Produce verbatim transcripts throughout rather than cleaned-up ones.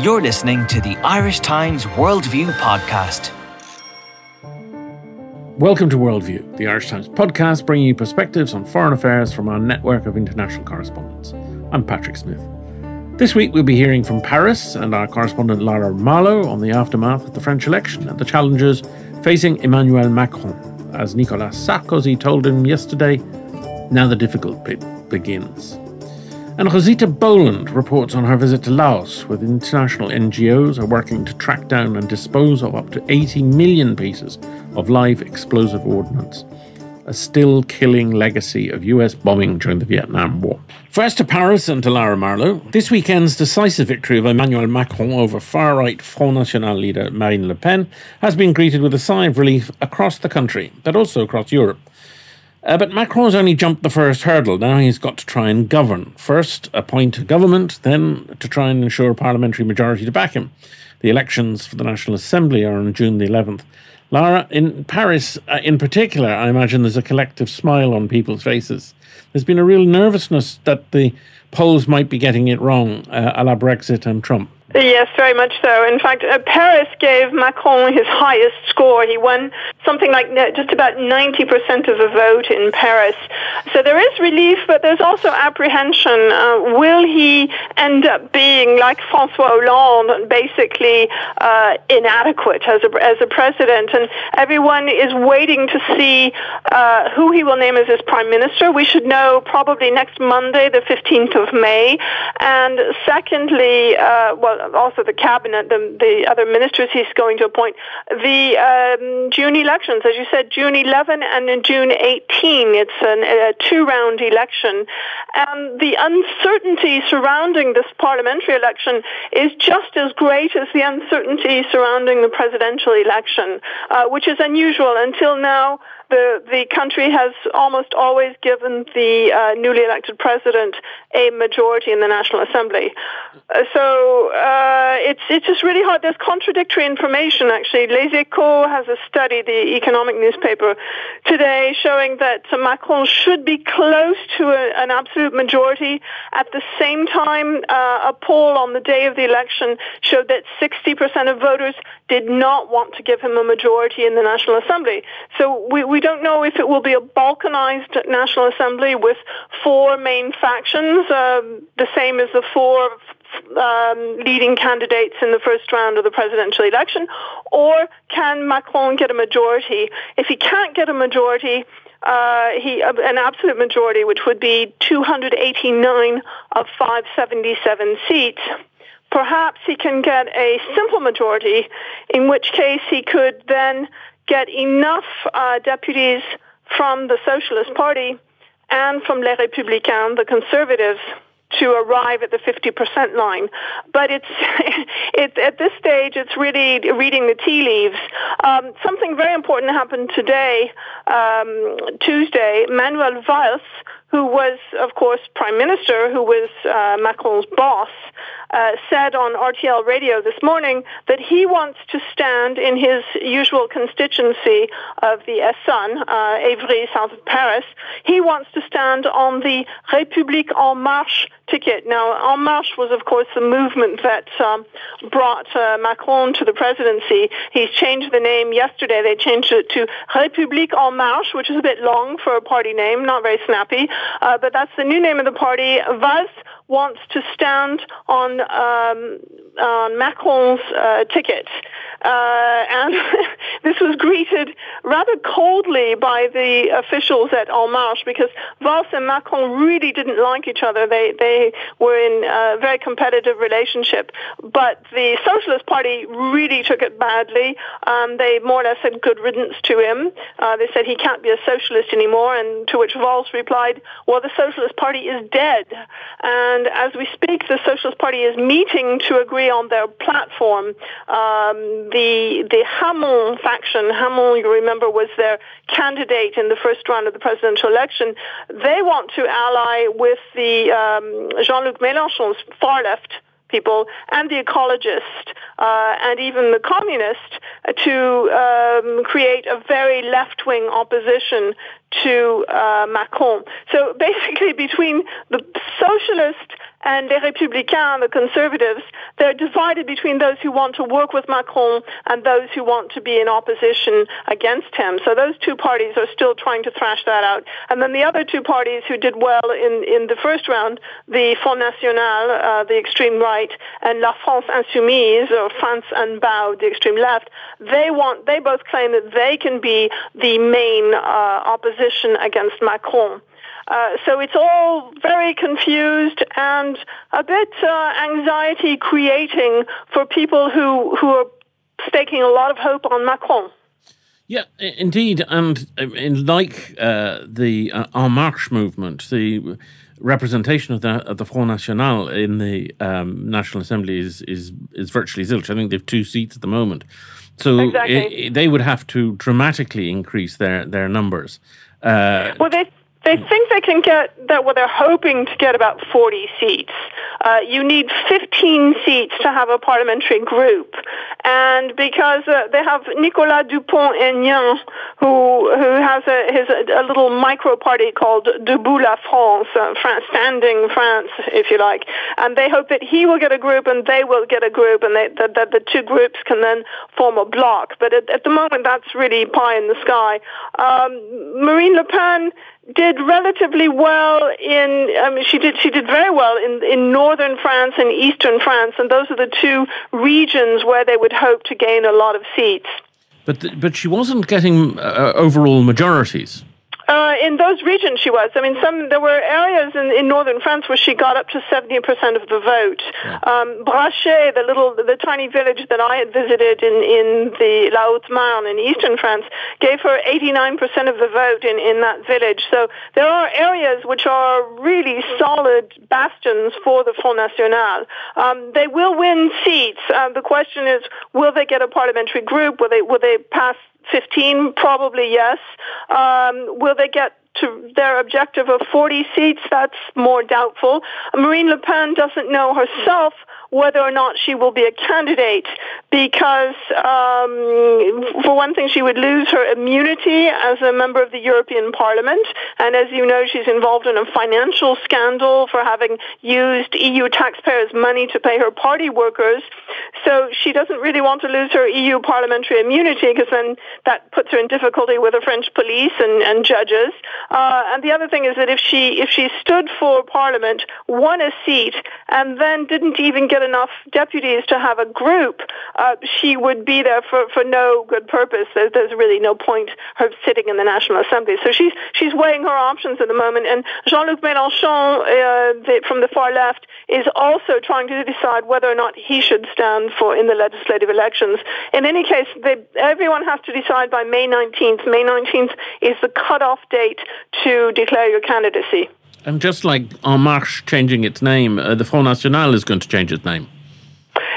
You're listening to the Irish Times Worldview podcast. Welcome to Worldview, the Irish Times podcast, bringing you perspectives on foreign affairs from our network of international correspondents. I'm Patrick Smith. This week we'll be hearing from Paris and our correspondent Lara Marlowe on the aftermath of the French election and the challenges facing Emmanuel Macron. As Nicolas Sarkozy told him yesterday, now the difficult bit begins. And Rosita Boland reports on her visit to Laos, where international N G Os are working to track down and dispose of up to eighty million pieces of live explosive ordnance, a still-killing legacy of U S bombing during the Vietnam War. First to Paris and to Lara Marlowe. This weekend's decisive victory of Emmanuel Macron over far-right Front National leader Marine Le Pen has been greeted with a sigh of relief across the country, but also across Europe. Uh, but Macron's only jumped the first hurdle. Now he's got to try and govern. First, appoint a government, then to try and ensure a parliamentary majority to back him. The elections for the National Assembly are on June the eleventh. Lara, in Paris uh, in particular, I imagine there's a collective smile on people's faces. There's been a real nervousness that the polls might be getting it wrong, uh, a la Brexit and Trump. Yes, very much so. In fact, uh, Paris gave Macron his highest score. He won something like just about ninety percent of the vote in Paris. So there is relief, but there's also apprehension. Uh, will he end up being, like François Hollande, basically uh, inadequate as a, as a president? And everyone is waiting to see uh, who he will name as his prime minister. We should know probably next Monday, the fifteenth of May. And secondly, uh, well, also the cabinet, the, the other ministers he's going to appoint, the um, June elections, as you said, June eleventh and June eighteenth. It's an, a two-round election. And the uncertainty surrounding this parliamentary election is just as great as the uncertainty surrounding the presidential election, uh, which is unusual. Until now, The, the country has almost always given the uh, newly elected president a majority in the National Assembly. Uh, so uh, it's it's just really hard. There's contradictory information, actually. Les Échos has a study, the economic newspaper, today showing that Macron should be close to a, an absolute majority. At the same time, uh, a poll on the day of the election showed that sixty percent of voters did not want to give him a majority in the National Assembly. So we, we don't know if it will be a balkanized National Assembly with four main factions, uh, the same as the four um, leading candidates in the first round of the presidential election, or can Macron get a majority? If he can't get a majority, uh, he uh, an absolute majority, which would be two hundred eighty-nine of five hundred seventy-seven seats, perhaps he can get a simple majority, in which case he could then get enough uh, deputies from the Socialist Party and from Les Républicains, the Conservatives, to arrive at the fifty percent line. But it's it, at this stage, it's really reading the tea leaves. Um, something very important happened today, um, Tuesday. Manuel Valls, who was, of course, Prime Minister, who was uh, Macron's boss, uh, said on R T L Radio this morning that he wants to stand in his usual constituency of the Essonne, uh, Évry, south of Paris. He wants to stand on the République En Marche ticket. Now, En Marche was, of course, the movement that um, brought uh, Macron to the presidency. He's changed the name yesterday. They changed it to République En Marche, which is a bit long for a party name, not very snappy. Uh, but that's the new name of the party. Valls wants to stand on, um, on Macron's uh, ticket. Uh, and this was greeted rather coldly by the officials at En Marche, because Valls and Macron really didn't like each other. They they were in a very competitive relationship. But the Socialist Party really took it badly. Um, they more or less said good riddance to him. Uh, they said he can't be a socialist anymore, and to which Valls replied, well, the Socialist Party is dead. And as we speak, the Socialist Party is meeting to agree on their platform. Um, The the Hamon faction, Hamon, you remember, was their candidate in the first round of the presidential election. They want to ally with the um, Jean-Luc Mélenchon's far-left people and the ecologists uh, and even the communists to um, create a very left-wing opposition to uh, Macron. So basically between the socialist and Les Républicains, the Conservatives, they're divided between those who want to work with Macron and those who want to be in opposition against him. So those two parties are still trying to thrash that out. And then the other two parties who did well in, in the first round, the Front National, uh, the extreme right, and La France Insoumise, or France Unbowed, the extreme left, they want, they both claim that they can be the main uh, opposition against Macron. Uh, so it's all very confused and a bit uh, anxiety creating for people who, who are staking a lot of hope on Macron. Yeah, indeed. And, and like uh, the uh, En Marche movement, the representation of the, of the Front National in the um, National Assembly is, is, is virtually zilch. I think they have two seats at the moment. So exactly. it, it, they would have to dramatically increase their, their numbers. Uh, well, they... They think they can get, that. Well, they're hoping to get about forty seats. Uh, you need fifteen seats to have a parliamentary group. And because uh, they have Nicolas Dupont-Aignan, who who has a, his, a little micro-party called Debout la France, uh, France, Standing France, if you like. And they hope that he will get a group and they will get a group and they, that, that the two groups can then form a bloc. But at, at the moment, that's really pie in the sky. Um, Marine Le Pen did relatively well in, um, she did she did very well in, in northern France and eastern France, and those are the two regions where they would hope to gain a lot of seats. But the, but she wasn't getting uh, overall majorities. Uh, in those regions she was. I mean, some there were areas in, in northern France where she got up to seventy percent of the vote. Um, Brachet, the little, the tiny village that I had visited in, in the La Haute Marne in eastern France, gave her eighty-nine percent of the vote in, in that village. So there are areas which are really solid bastions for the Front National. Um, they will win seats. Uh, the question is, will they get a parliamentary group? Will they, will they pass fifteen? Probably yes. Um, will they get to their objective of forty seats? That's more doubtful. Marine Le Pen doesn't know herself whether or not she will be a candidate because, um, for one thing, she would lose her immunity as a member of the European Parliament. And as you know, she's involved in a financial scandal for having used E U taxpayers' money to pay her party workers. So she doesn't really want to lose her E U parliamentary immunity because then that puts her in difficulty with the French police and, and judges. Uh, and the other thing is that if she if she stood for Parliament, won a seat, and then didn't even get enough deputies to have a group, uh, she would be there for, for no good purpose. There, there's really no point her sitting in the National Assembly. So she's she's weighing her options at the moment. And Jean-Luc Mélenchon uh, the, from the far left is also trying to decide whether or not he should stand for in the legislative elections. In any case, they, everyone has to decide by May nineteenth. May nineteenth is the cutoff date to declare your candidacy. And just like En Marche changing its name, uh, the Front National is going to change its name.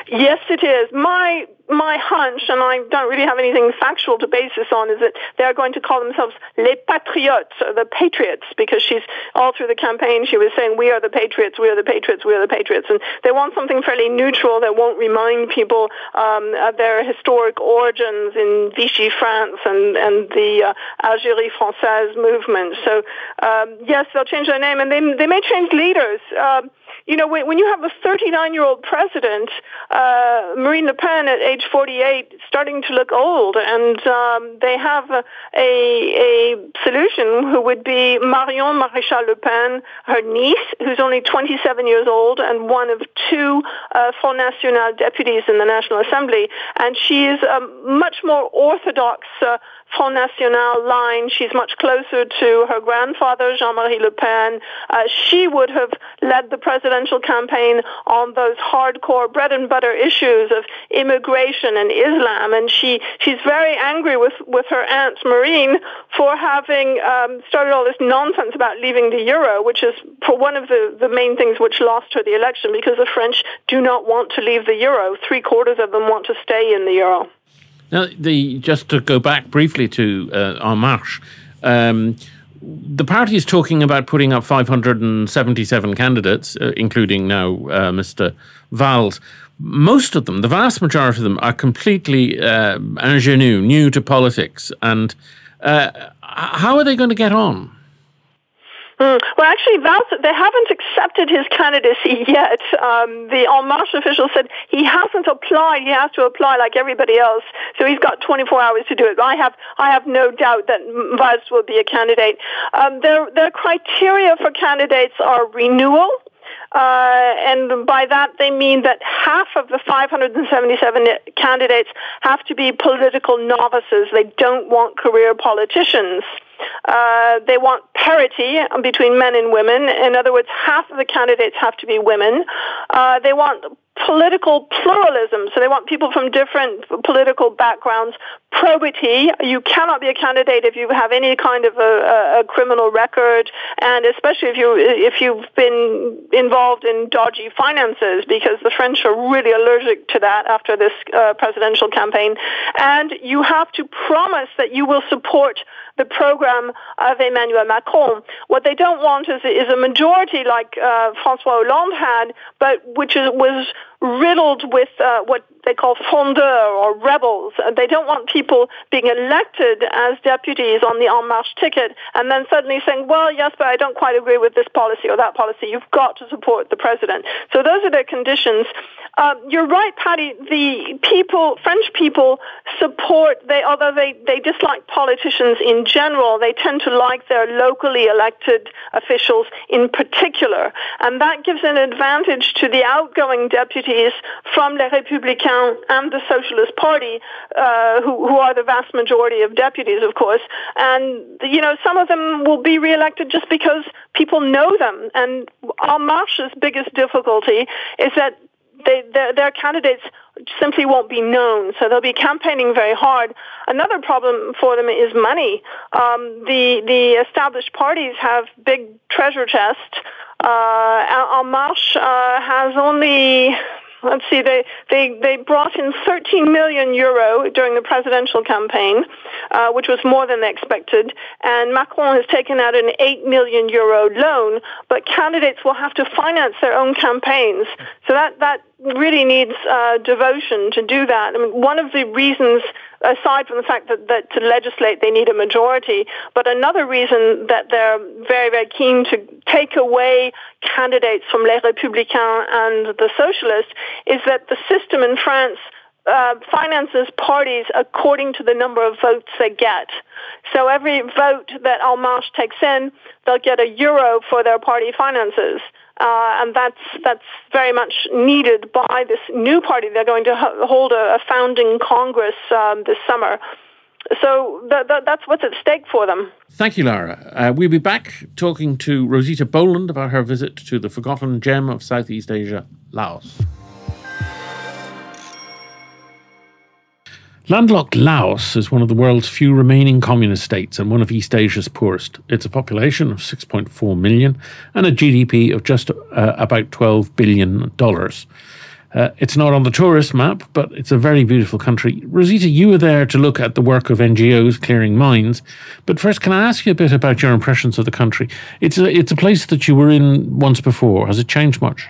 Yes, it is. My my hunch, and I don't really have anything factual to base this on, is that they're going to call themselves Les Patriotes, or the Patriots, because she's all through the campaign she was saying, we are the Patriots, we are the Patriots, we are the Patriots. And they want something fairly neutral that won't remind people um, of their historic origins in Vichy, France, and, and the uh, Algérie Française movement. So, um, yes, they'll change their name, and they, they may change leaders. Uh, You know, when you have a thirty-nine-year-old president, uh, Marine Le Pen at age forty-eight, starting to look old, and um, they have a, a, a solution who would be Marion Maréchal Le Pen, her niece, who's only twenty-seven years old and one of two uh, Front National deputies in the National Assembly. And she is a much more orthodox uh, Front National line. She's much closer to her grandfather, Jean-Marie Le Pen. Uh, she would have led the presidential campaign on those hardcore bread and butter issues of immigration and Islam. And she, she's very angry with, with her aunt, Marine, for having um, started all this nonsense about leaving the euro, which is for one of the, the main things which lost her the election, because the French do not want to leave the euro. Three quarters of them want to stay in the euro. Now, the, just to go back briefly to uh, En Marche, um, the party is talking about putting up five hundred seventy-seven candidates, uh, including now uh, Mister Valls. Most of them, the vast majority of them, are completely uh, ingenue, new to politics. And uh, how are they going to get on? Mm. Well, actually, Valls, they haven't accepted his candidacy yet. Um, the En Marche official said he hasn't applied. He has to apply like everybody else. So he's got twenty-four hours to do it. I have I have no doubt that Valls will be a candidate. Um, their, their criteria for candidates are renewal. Uh, and by that, they mean that half of the five hundred seventy-seven candidates have to be political novices. They don't want career politicians. Uh, they want parity between men and women. In other words, half of the candidates have to be women. Uh, they want political pluralism, so they want people from different political backgrounds. Probity, you cannot be a candidate if you have any kind of a, a criminal record, and especially if you if you've been involved in dodgy finances, because the French are really allergic to that after this uh, presidential campaign. And you have to promise that you will support the program of Emmanuel Macron. What they don't want is, is a majority like uh, François Hollande had, but which is, was riddled with uh, what they call frondeurs or rebels. They don't want people being elected as deputies on the En Marche ticket and then suddenly saying, well, yes, but I don't quite agree with this policy or that policy. You've got to support the president. So those are their conditions. Uh, you're right, Patty. The people, French people support, they, although they, they dislike politicians in general, they tend to like their locally elected officials in particular. And that gives an advantage to the outgoing deputies from Les Républicains and the Socialist Party, uh, who, who are the vast majority of deputies, of course. And, you know, some of them will be re-elected just because people know them. And En Marche's biggest difficulty is that they, their, their candidates simply won't be known, so they'll be campaigning very hard. Another problem for them is money. Um, the, the established parties have big treasure chests. Uh, En Marche uh, has only... Let's see, they, they, they brought in thirteen million euro during the presidential campaign, uh, which was more than they expected. And Macron has taken out an eight million euro loan, but candidates will have to finance their own campaigns. So that, that really needs uh, devotion to do that. I mean, one of the reasons, aside from the fact that, that to legislate they need a majority, but another reason that they're very, very keen to take away candidates from Les Républicains and the Socialists is that the system in France uh, finances parties according to the number of votes they get. So every vote that En Marche takes in, they'll get a euro for their party finances. Uh, and that's that's very much needed by this new party. They're going to hold a, a founding Congress um, this summer. So th- th- that's what's at stake for them. Thank you, Lara. Uh, we'll be back talking to Rosita Boland about her visit to the forgotten gem of Southeast Asia, Laos. Landlocked Laos is one of the world's few remaining communist states and one of East Asia's poorest. It's a population of six point four million and a G D P of just uh, about twelve billion dollars. Uh, it's not on the tourist map, but it's a very beautiful country. Rosita, you were there to look at the work of N G Os clearing mines. But first, can I ask you a bit about your impressions of the country? It's a, it's a place that you were in once before. Has it changed much?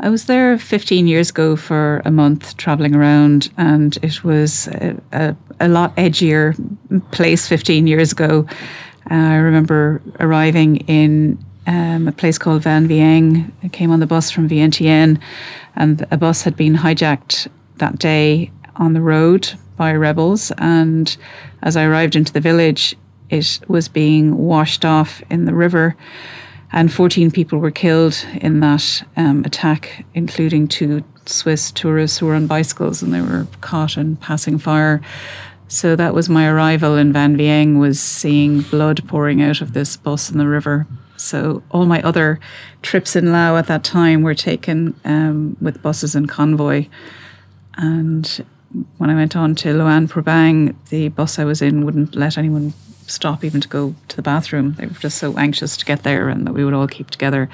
I was there fifteen years ago for a month travelling around, and it was a, a, a lot edgier place fifteen years ago. Uh, I remember arriving in um, a place called Vang Vieng. I came on the bus from Vientiane, and a bus had been hijacked that day on the road by rebels. And as I arrived into the village, it was being washed off in the river. And fourteen people were killed in that um, attack, including two Swiss tourists who were on bicycles, and they were caught in passing fire. So that was my arrival in Vang Vieng, was seeing blood pouring out of this bus in the river. So all my other trips in Laos at that time were taken um, with buses and convoy. And when I went on to Luang Prabang, the bus I was in wouldn't let anyone stop even to go to the bathroom. They were just so anxious to get there and that we would all keep together.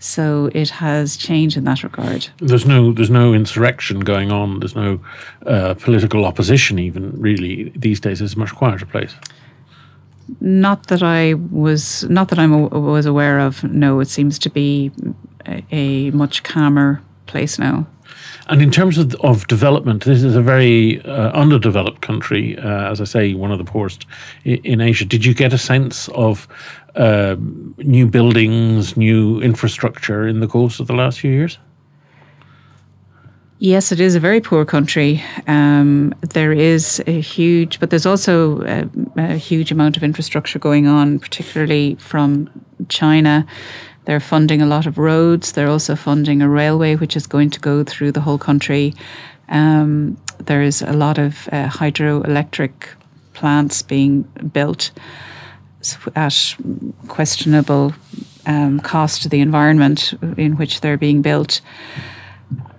So it has changed in that regard. There's no there's no insurrection going on. There's no uh, political opposition even, really. These days it's a much quieter place. Not that I was, not that I was aware of. No, it seems to be a, a much calmer place now. And in terms of, of development, this is a very uh, underdeveloped country, uh, as I say, one of the poorest in, in Asia. Did you get a sense of uh, new buildings, new infrastructure in the course of the last few years? Yes, it is a very poor country. Um, there is a huge, but there's also a, a huge amount of infrastructure going on, particularly from China. They're funding a lot of roads. They're also funding a railway, which is going to go through the whole country. Um, there is a lot of uh, hydroelectric plants being built at questionable um, cost to the environment in which they're being built.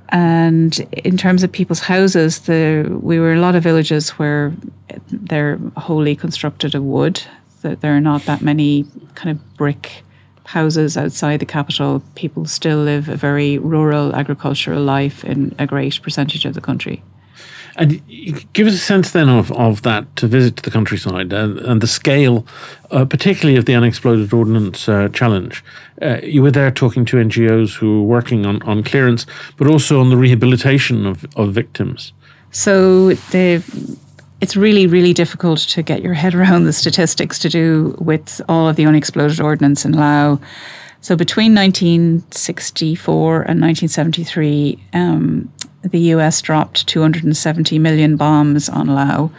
And in terms of people's houses, the, we were in a lot of villages where they're wholly constructed of wood. That there are not that many kind of brick houses outside the capital. People still live a very rural, agricultural life in a great percentage of the country. And give us a sense then of, of that to visit to the countryside and, and the scale, uh, particularly of the unexploded ordnance uh, challenge. Uh, you were there talking to N G Os who were working on, on clearance, but also on the rehabilitation of, of victims. So the, it's really, really difficult to get your head around the statistics to do with all of the unexploded ordnance in Laos. So between nineteen sixty-four and nineteen seventy-three, um, the U S dropped two hundred seventy million bombs on Laos,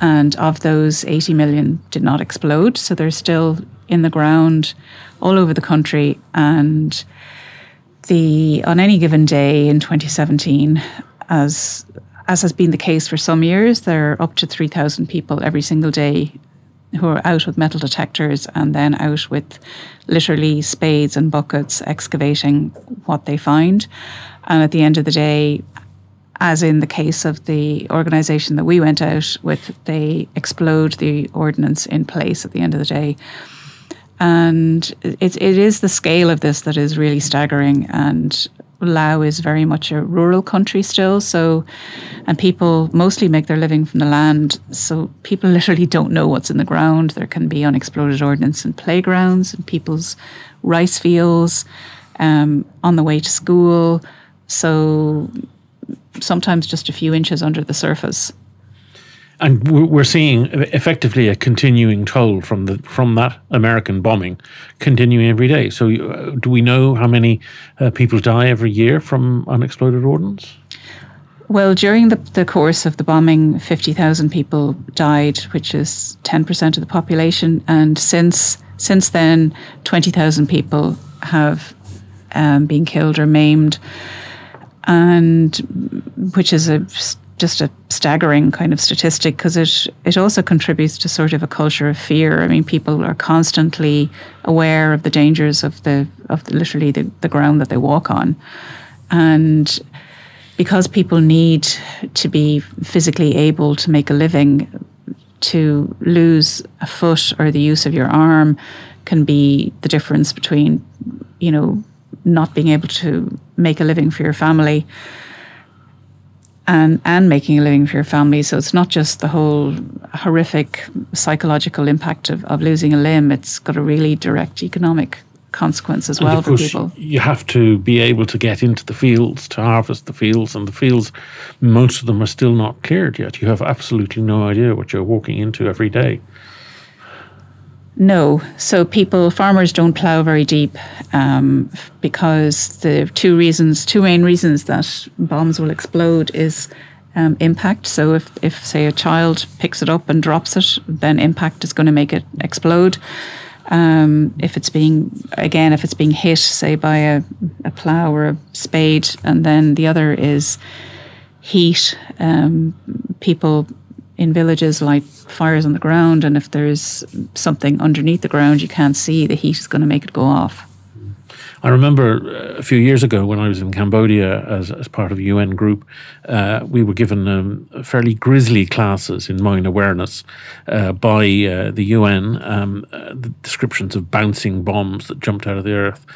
and of those, eighty million did not explode. So they're still in the ground all over the country. And the on any given day in twenty seventeen, as as has been the case for some years, there are up to three thousand people every single day who are out with metal detectors and then out with literally spades and buckets excavating what they find. And at the end of the day, as in the case of the organisation that we went out with, they explode the ordnance in place at the end of the day. And it, it is the scale of this that is really staggering. And Laos is very much a rural country still, so and people mostly make their living from the land, so people literally don't know what's in the ground. There can be unexploded ordnance in playgrounds, in people's rice fields, um, on the way to school, so sometimes just a few inches under the surface. And we're seeing effectively a continuing toll from the from that American bombing continuing every day. So do we know how many uh, people die every year from unexploded ordnance? Well, during the, the course of the bombing, fifty thousand people died, which is ten percent of the population. And since since then, twenty thousand people have um, been killed or maimed, and which is a... just a staggering kind of statistic, because it, it also contributes to sort of a culture of fear. I mean, people are constantly aware of the dangers of the of the, literally the, the ground that they walk on. And because people need to be physically able to make a living, to lose a foot or the use of your arm can be the difference between, you know, not being able to make a living for your family And, and making a living for your family. So it's not just the whole horrific psychological impact of, of losing a limb. It's got a really direct economic consequence as well for people. You have to be able to get into the fields, to harvest the fields, and the fields, most of them are still not cleared yet. You have absolutely no idea what you're walking into every day. No. So people, farmers don't plough very deep um, because the two reasons, two main reasons that bombs will explode is um, impact. So if, if, say, a child picks it up and drops it, then impact is going to make it explode. Um, if it's being, again, if it's being hit, say, by a, a plough or a spade. And then the other is heat. Um, people... in villages light fires on the ground, and if there's something underneath the ground you can't see, the heat is going to make it go off. I remember a few years ago when I was in Cambodia as, as part of a U N group, uh, we were given um, fairly grisly classes in mine awareness uh, by uh, the U N, um, uh, the descriptions of bouncing bombs that jumped out of the earth,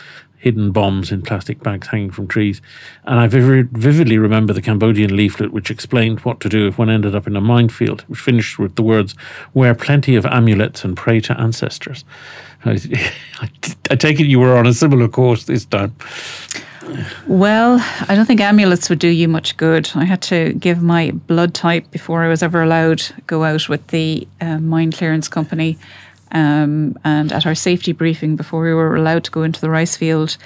hidden bombs in plastic bags hanging from trees. And I vivid, vividly remember the Cambodian leaflet which explained what to do if one ended up in a minefield, which finished with the words, "Wear plenty of amulets and pray to ancestors." I, I, I take it you were on a similar course this time. Well, I don't think amulets would do you much good. I had to give my blood type before I was ever allowed to go out with the uh, mine clearance company. Um, and at our safety briefing, before we were allowed to go into the rice field,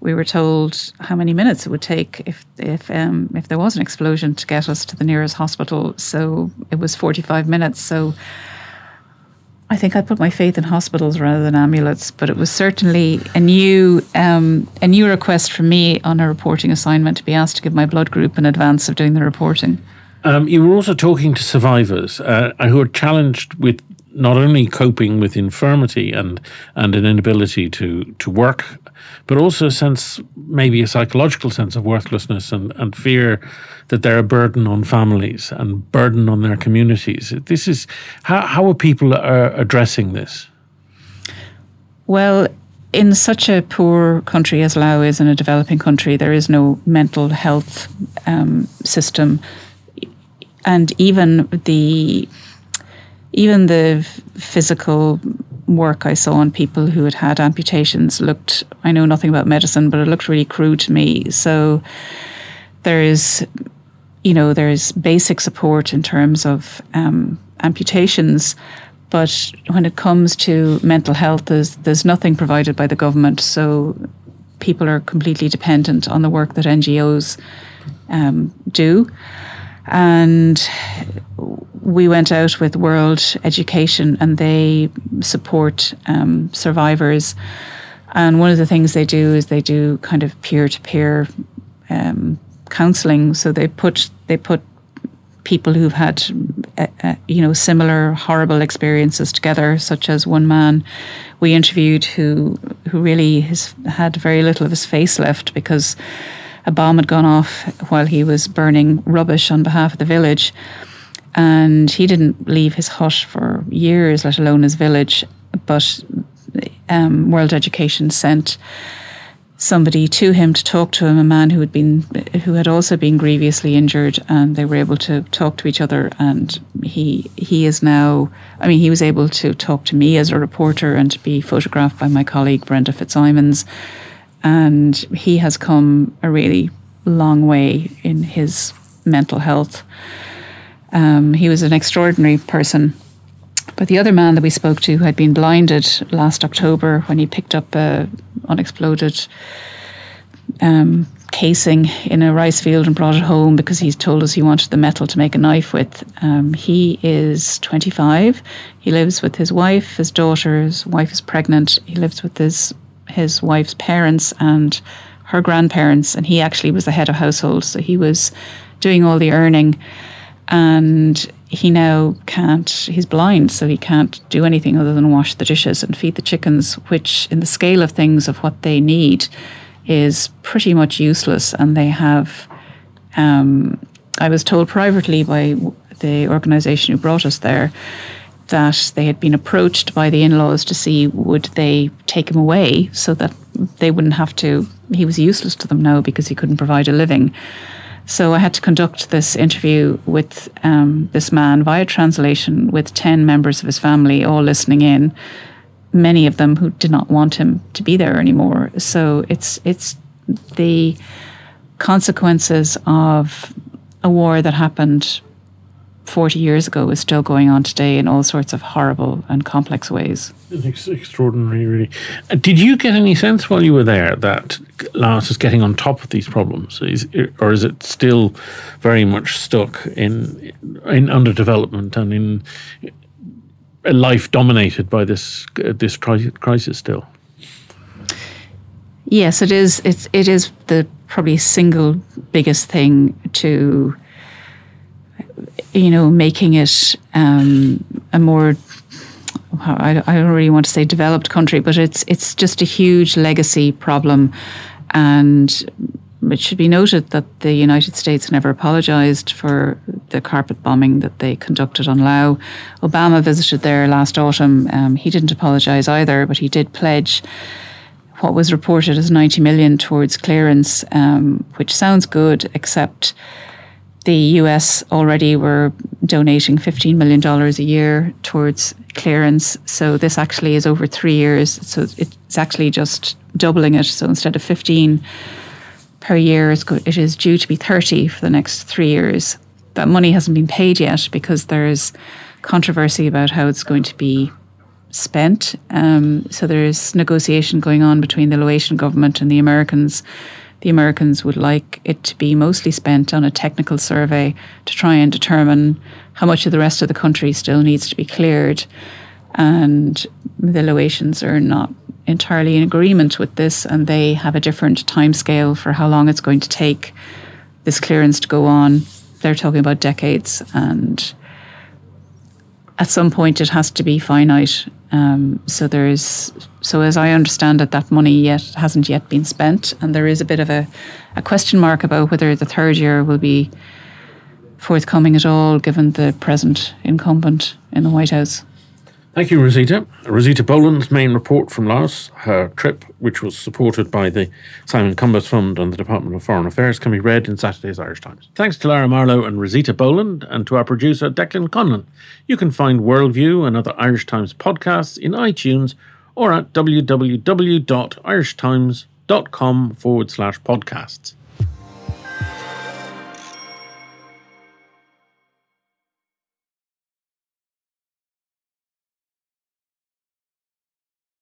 we were told how many minutes it would take if if um, if there was an explosion to get us to the nearest hospital. So it was forty-five minutes. So I think I put my faith in hospitals rather than amulets, but it was certainly a new um, a new request for me on a reporting assignment to be asked to give my blood group in advance of doing the reporting. Um, you were also talking to survivors uh, who are challenged with not only coping with infirmity and and an inability to, to work, but also a sense, maybe a psychological sense of worthlessness and, and fear that they're a burden on families and burden on their communities. This is, how, how are people uh, addressing this? Well, in such a poor country as Laos is, in a developing country, there is no mental health um, system. And even the... Even the physical work I saw on people who had had amputations looked, I know nothing about medicine, but it looked really crude to me. So there is, you know, there is basic support in terms of um, amputations, but when it comes to mental health, there's, there's nothing provided by the government. So people are completely dependent on the work that N G Os um, do. And we went out with World Education, and they support um, survivors. And one of the things they do is they do kind of peer-to-peer um, counselling. So they put they put people who've had uh, uh, you know similar horrible experiences together, such as one man we interviewed who who really has had very little of his face left because a bomb had gone off while he was burning rubbish on behalf of the village. And he didn't leave his hut for years, let alone his village. But um, World Education sent somebody to him to talk to him, a man who had been, who had also been grievously injured, and they were able to talk to each other. And he he is now, I mean, he was able to talk to me as a reporter and to be photographed by my colleague Brenda Fitzsimons. And he has come a really long way in his mental health. Um, he was an extraordinary person. But the other man that we spoke to, who had been blinded last October when he picked up a unexploded um, casing in a rice field and brought it home because he told us he wanted the metal to make a knife with. Um, he is twenty-five. He lives with his wife, his daughter. His wife is pregnant. He lives with his his wife's parents and her grandparents. And he actually was the head of household, so he was doing all the earning. And he now can't, he's blind, so he can't do anything other than wash the dishes and feed the chickens, which in the scale of things of what they need is pretty much useless. And they have, um, I was told privately by the organisation who brought us there that they had been approached by the in-laws to see would they take him away so that they wouldn't have to, he was useless to them now because he couldn't provide a living. So I had to conduct this interview with um, this man via translation with ten members of his family, all listening in, many of them who did not want him to be there anymore. So it's it's the consequences of a war that happened forty years ago is still going on today in all sorts of horrible and complex ways. It's extraordinary, really. Uh, did you get any sense while you were there that Laos is getting on top of these problems, is, or is it still very much stuck in in underdevelopment and in a life dominated by this uh, this crisis still? Yes, it is. It's it is the probably single biggest thing to, you know, making it um, a more, I don't really want to say developed country, but it's it's just a huge legacy problem. And it should be noted that the United States never apologized for the carpet bombing that they conducted on Laos. Obama visited there last autumn. Um, he didn't apologize either, but he did pledge what was reported as ninety million dollars towards clearance, um, which sounds good, except the U S already were donating fifteen million dollars a year towards clearance. So this actually is over three years. So it's actually just doubling it. So instead of fifteen per year, it is due to be thirty for the next three years. That money hasn't been paid yet because there's controversy about how it's going to be spent. Um, so there is negotiation going on between the Laotian government and the Americans. The Americans would like it to be mostly spent on a technical survey to try and determine how much of the rest of the country still needs to be cleared. And the Laotians are not entirely in agreement with this, and they have a different timescale for how long it's going to take this clearance to go on. They're talking about decades, and at some point it has to be finite. Um, so there is, so as I understand it, that money yet hasn't yet been spent, and there is a bit of a, a question mark about whether the third year will be forthcoming at all, given the present incumbent in the White House. Thank you, Rosita. Rosita Boland's main report from Laos, her trip, which was supported by the Simon Cumbers Fund and the Department of Foreign Affairs, can be read in Saturday's Irish Times. Thanks to Lara Marlowe and Rosita Boland, and to our producer, Declan Conlon. You can find Worldview and other Irish Times podcasts in iTunes or at w w w dot irish times dot com forward slash podcasts.